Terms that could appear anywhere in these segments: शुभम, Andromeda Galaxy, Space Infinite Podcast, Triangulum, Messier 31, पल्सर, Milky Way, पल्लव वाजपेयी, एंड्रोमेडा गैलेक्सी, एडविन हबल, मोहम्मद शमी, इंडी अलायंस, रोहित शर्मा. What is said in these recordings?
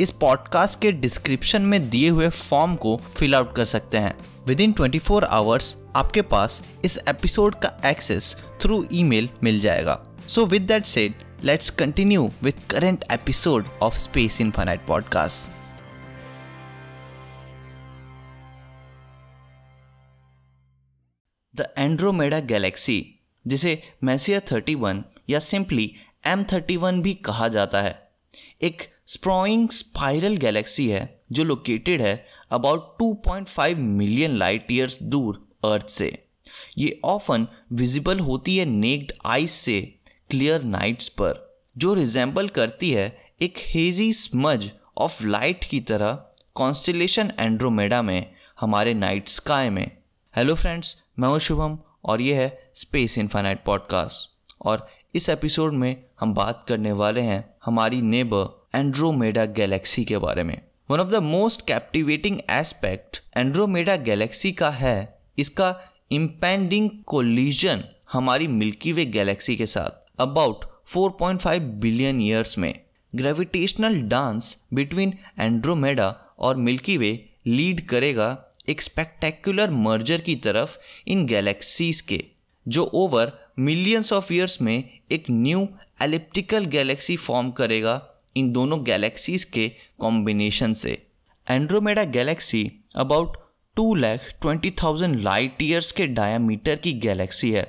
इस पॉडकास्ट के डिस्क्रिप्शन में दिए हुए फॉर्म को फिल आउट कर सकते हैं। विदिन 24 आवर्स आपके पास इस एपिसोड का एक्सेस थ्रू ईमेल मिल जाएगा। So with that said, let's continue with current episode of space infinite podcast. The एंड्रोमेडा गैलेक्सी, जिसे मैसियर 31 या सिंपली M31 भी कहा जाता है, एक स्प्रोइंग स्पाइरल गैलेक्सी है जो लोकेटेड है अबाउट 2.5 मिलियन लाइट ईयर्स दूर अर्थ से। ये ऑफन विजिबल होती है नेक्ड आइस से क्लियर नाइट्स पर, जो रिजेंबल करती है एक हेजी स्मज ऑफ लाइट की तरह कॉन्स्टिलेशन एंड्रोमेडा में, हमारे नाइट स्काई में। हेलो फ्रेंड्स, मैं हूँ शुभम और ये है स्पेस इनफिनाइट पॉडकास्ट, और इस एपिसोड में हम बात करने वाले हैं हमारी नेबर एंड्रोमेडा गैलेक्सी के बारे में। One of the most captivating aspect एंड्रोमेडा गैलेक्सी का है इसका इम्पेंडिंग कोलिजन हमारी मिल्की वे गैलेक्सी के साथ अबाउट 4.5 बिलियन ईयर्स में। ग्रेविटेशनल डांस बिटवीन एंड्रोमेडा और मिल्की वे लीड करेगा एक स्पेक्टेकुलर मर्जर की तरफ इन गैलेक्सीज के, जो ओवर मिलियंस ऑफ ईयर्स में एक न्यू एलिप्टिकल गैलेक्सी फॉर्म करेगा इन दोनों गैलेक्सीज के कॉम्बिनेशन से। एंड्रोमेडा गैलेक्सी about 2,20,000 light years के डायामीटर की गैलेक्सी है,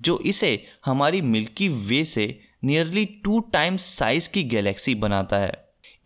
जो इसे हमारी मिल्की वे से नियरली 2 टाइम्स साइज की गैलेक्सी बनाता है।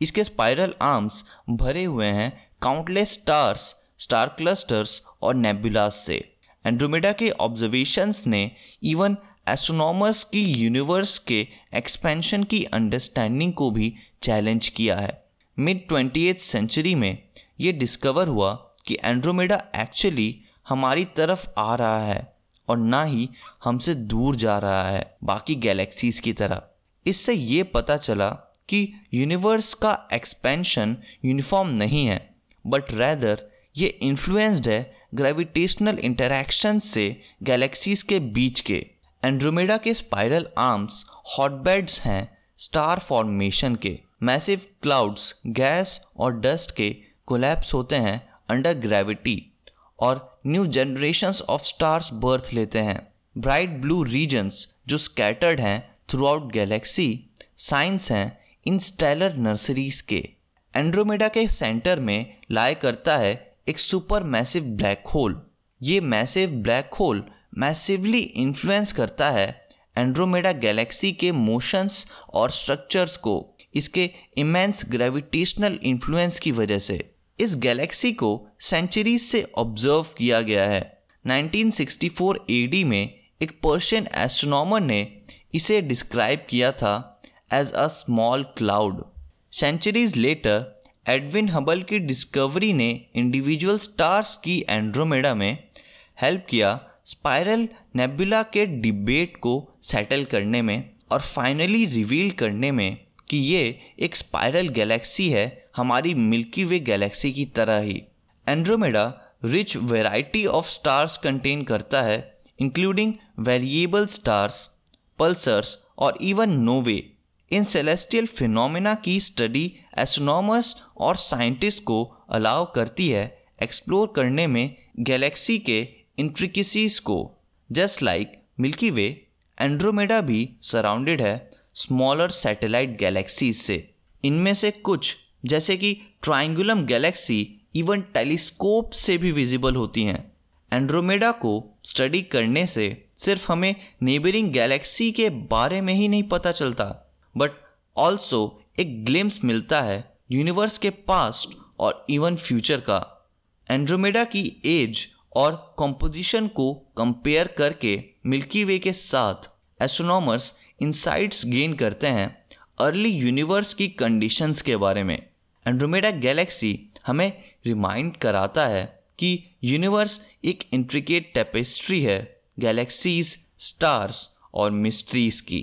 इसके स्पाइरल आर्म्स भरे हुए हैं काउंटलेस स्टार्स, स्टार क्लस्टर्स और नेबुलास से। एंड्रोमेडा के ऑब्जर्वेशंस ने इवन एस्ट्रोनॉमर्स की यूनिवर्स के एक्सपेंशन की अंडरस्टैंडिंग को भी चैलेंज किया है। मिड 20th सेंचुरी में ये डिस्कवर हुआ कि एंड्रोमेडा एक्चुअली हमारी तरफ आ रहा है और ना ही हमसे दूर जा रहा है बाकी गैलेक्सीज की तरह। इससे ये पता चला कि यूनिवर्स का एक्सपेंशन यूनिफॉर्म नहीं है, बट रैदर ये इन्फ्लुएंस्ड है ग्रेविटेशनल इंटरैक्शन से गैलेक्सीज के बीच के। एंड्रोमेडा के स्पाइरल आर्म्स हॉटबेड्स हैं स्टार फॉर्मेशन के। मैसिव क्लाउड्स, गैस और डस्ट के कोलैप्स होते हैं अंडर ग्रेविटी और new generations of stars birth लेते हैं। ब्राइट ब्लू रीजन्स जो स्कैटर्ड हैं थ्रू आउट गैलेक्सी साइंस हैं इन स्टेलर नर्सरीज के। एंड्रोमेडा के सेंटर में लाए करता है एक सुपर मैसिव ब्लैक होल। ये massive black hole massively influence करता है एंड्रोमेडा गैलेक्सी के मोशंस और स्ट्रक्चर्स को इसके इमेंस ग्रेविटेशनल इन्फ्लुएंस की वजह से। इस गैलेक्सी को सेंचुरीज से ऑब्जर्व किया गया है। 1964 AD में एक पर्शियन एस्ट्रोनॉमर ने इसे डिस्क्राइब किया था as a small cloud. Centuries later एडविन हबल की डिस्कवरी ने इंडिविजुअल स्टार्स की एंड्रोमेडा में हेल्प किया स्पाइरल नेबुला के डिबेट को सेटल करने में और फाइनली रिवील करने में कि ये एक स्पाइरल गैलेक्सी है हमारी मिल्की वे गैलेक्सी की तरह ही। Andromeda rich variety of stars contain करता है, इंक्लूडिंग वेरिएबल स्टार्स, पल्सर्स और इवन नोवे। इन सेलेस्टियल फिनोमेना की स्टडी एस्ट्रोनॉमर्स और साइंटिस्ट को अलाउ करती है एक्सप्लोर करने में गैलेक्सी के इंट्रिकेसीज को। Just like Milky Way, Andromeda भी सराउंडेड है स्मॉलर सैटेलाइट गैलेक्सीज से। इनमें से कुछ जैसे कि ट्रायंगुलम गैलेक्सी इवन टेलीस्कोप से भी विजिबल होती हैं। एंड्रोमेडा को स्टडी करने से सिर्फ हमें नेबरिंग गैलेक्सी के बारे में ही नहीं पता चलता, बट ऑल्सो एक ग्लिम्स मिलता है यूनिवर्स के पास्ट और इवन फ्यूचर का। एंड्रोमेडा की एज और कंपोजिशन को कंपेयर करके मिल्की वे के साथ एस्ट्रोनॉमर्स इंसाइट्स गेन करते हैं अर्ली यूनिवर्स की कंडीशंस के बारे में। एंड्रोमेडा गैलेक्सी हमें रिमाइंड कराता है कि यूनिवर्स एक इंट्रिकेट टेपेस्ट्री है गैलेक्सीज, स्टार्स और मिस्ट्रीज की।